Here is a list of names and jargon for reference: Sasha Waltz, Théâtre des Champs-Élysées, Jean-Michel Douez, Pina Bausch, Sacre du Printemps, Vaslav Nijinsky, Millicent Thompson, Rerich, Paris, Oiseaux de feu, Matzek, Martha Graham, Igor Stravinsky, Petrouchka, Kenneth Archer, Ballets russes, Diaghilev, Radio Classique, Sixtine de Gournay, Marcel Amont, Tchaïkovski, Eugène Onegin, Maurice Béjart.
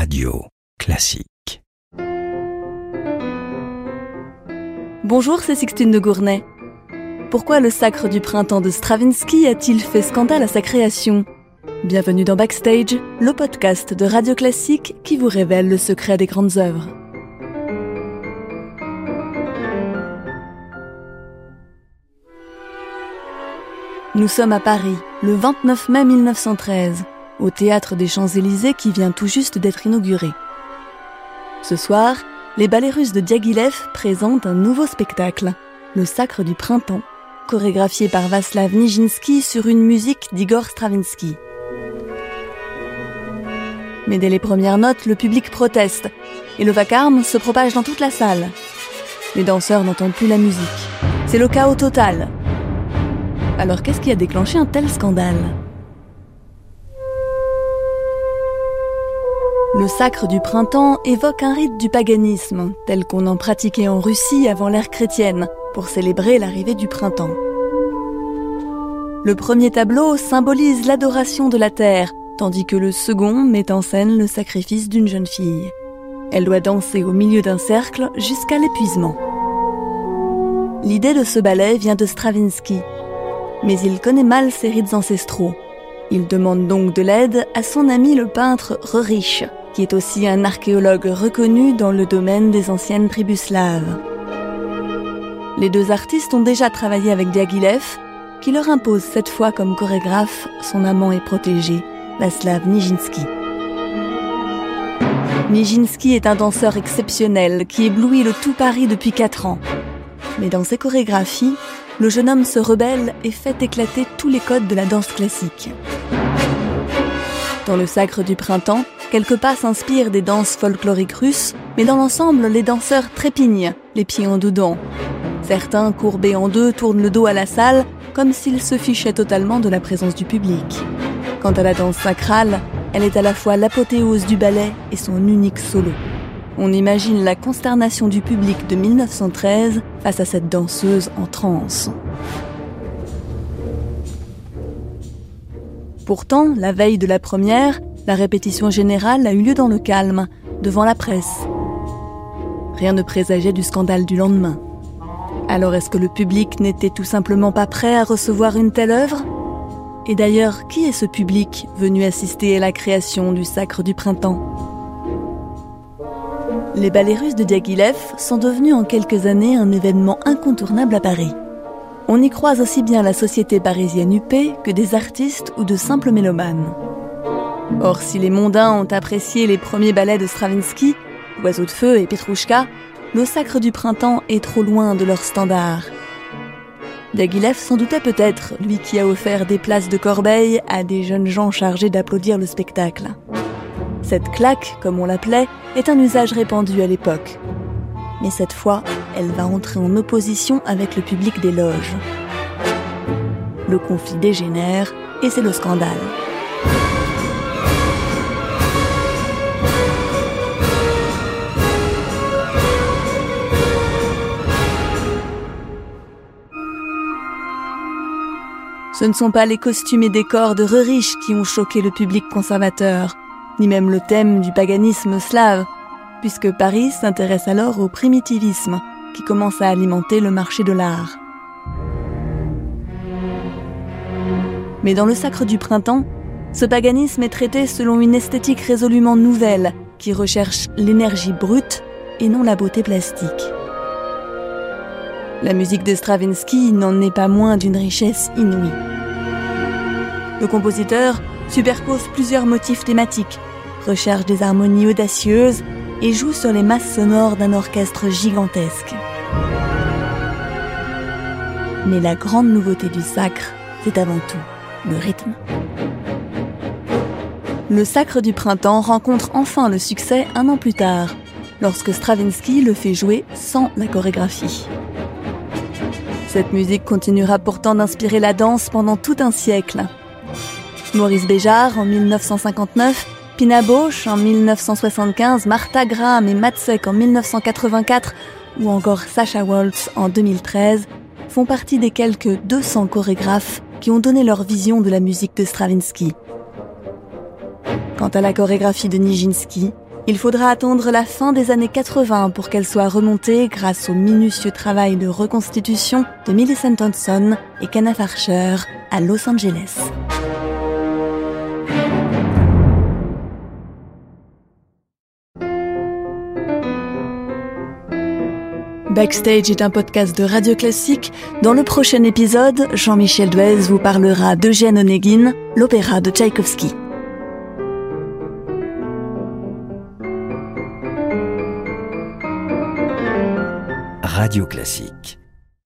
Radio Classique. Bonjour, c'est Sixtine de Gournay. Pourquoi le Sacre du Printemps de Stravinsky a-t-il fait scandale à sa création ? Bienvenue dans Backstage, le podcast de Radio Classique qui vous révèle le secret des grandes œuvres. Nous sommes à Paris, le 29 mai 1913, au Théâtre des Champs-Élysées qui vient tout juste d'être inauguré. Ce soir, les Ballets russes de Diaghilev présentent un nouveau spectacle, le Sacre du Printemps, chorégraphié par Vaslav Nijinsky sur une musique d'Igor Stravinsky. Mais dès les premières notes, le public proteste et le vacarme se propage dans toute la salle. Les danseurs n'entendent plus la musique. C'est le chaos total. Alors qu'est-ce qui a déclenché un tel scandale ? Le Sacre du Printemps évoque un rite du paganisme, tel qu'on en pratiquait en Russie avant l'ère chrétienne, pour célébrer l'arrivée du printemps. Le premier tableau symbolise l'adoration de la terre, tandis que le second met en scène le sacrifice d'une jeune fille. Elle doit danser au milieu d'un cercle jusqu'à l'épuisement. L'idée de ce ballet vient de Stravinsky. Mais il connaît mal ses rites ancestraux. Il demande donc de l'aide à son ami le peintre Rerich, qui est aussi un archéologue reconnu dans le domaine des anciennes tribus slaves. Les deux artistes ont déjà travaillé avec Diaghilev, qui leur impose cette fois comme chorégraphe son amant et protégé, Vaslav Nijinsky. Nijinsky est un danseur exceptionnel qui éblouit le tout Paris depuis 4 ans. Mais dans ses chorégraphies, le jeune homme se rebelle et fait éclater tous les codes de la danse classique. Dans le Sacre du Printemps, quelques pas s'inspirent des danses folkloriques russes, mais dans l'ensemble, les danseurs trépignent, les pieds en dedans. Certains, courbés en deux, tournent le dos à la salle, comme s'ils se fichaient totalement de la présence du public. Quant à la danse sacrale, elle est à la fois l'apothéose du ballet et son unique solo. On imagine la consternation du public de 1913 face à cette danseuse en transe. Pourtant, la veille de la première, la répétition générale a eu lieu dans le calme, devant la presse. Rien ne présageait du scandale du lendemain. Alors est-ce que le public n'était tout simplement pas prêt à recevoir une telle œuvre ? Et d'ailleurs, qui est ce public venu assister à la création du Sacre du Printemps ? Les ballets russes de Diaghilev sont devenus en quelques années un événement incontournable à Paris. On y croise aussi bien la société parisienne huppée que des artistes ou de simples mélomanes. Or, si les mondains ont apprécié les premiers ballets de Stravinsky, Oiseaux de feu et Petrouchka, le Sacre du Printemps est trop loin de leur standard. Diaghilev s'en doutait peut-être, lui qui a offert des places de corbeille à des jeunes gens chargés d'applaudir le spectacle. Cette claque, comme on l'appelait, est un usage répandu à l'époque. Mais cette fois, elle va entrer en opposition avec le public des loges. Le conflit dégénère et c'est le scandale. Ce ne sont pas les costumes et décors de Rerich qui ont choqué le public conservateur, ni même le thème du paganisme slave, puisque Paris s'intéresse alors au primitivisme, qui commence à alimenter le marché de l'art. Mais dans le Sacre du Printemps, ce paganisme est traité selon une esthétique résolument nouvelle, qui recherche l'énergie brute et non la beauté plastique. La musique de Stravinsky n'en est pas moins d'une richesse inouïe. Le compositeur superpose plusieurs motifs thématiques, recherche des harmonies audacieuses et joue sur les masses sonores d'un orchestre gigantesque. Mais la grande nouveauté du Sacre, c'est avant tout le rythme. Le Sacre du Printemps rencontre enfin le succès 1 an plus tard, lorsque Stravinsky le fait jouer sans la chorégraphie. Cette musique continuera pourtant d'inspirer la danse pendant tout un siècle. Maurice Béjart en 1959, Pina Bausch en 1975, Martha Graham et Matzek en 1984 ou encore Sasha Waltz en 2013 font partie des quelques 200 chorégraphes qui ont donné leur vision de la musique de Stravinsky. Quant à la chorégraphie de Nijinsky, Il faudra attendre la fin des années 80 pour qu'elle soit remontée grâce au minutieux travail de reconstitution de Millicent Thompson et Kenneth Archer à Los Angeles. Backstage est un podcast de Radio Classique. Dans le prochain épisode, Jean-Michel Douez vous parlera d'Eugène Onegin, l'opéra de Tchaïkovski. Radio Classique.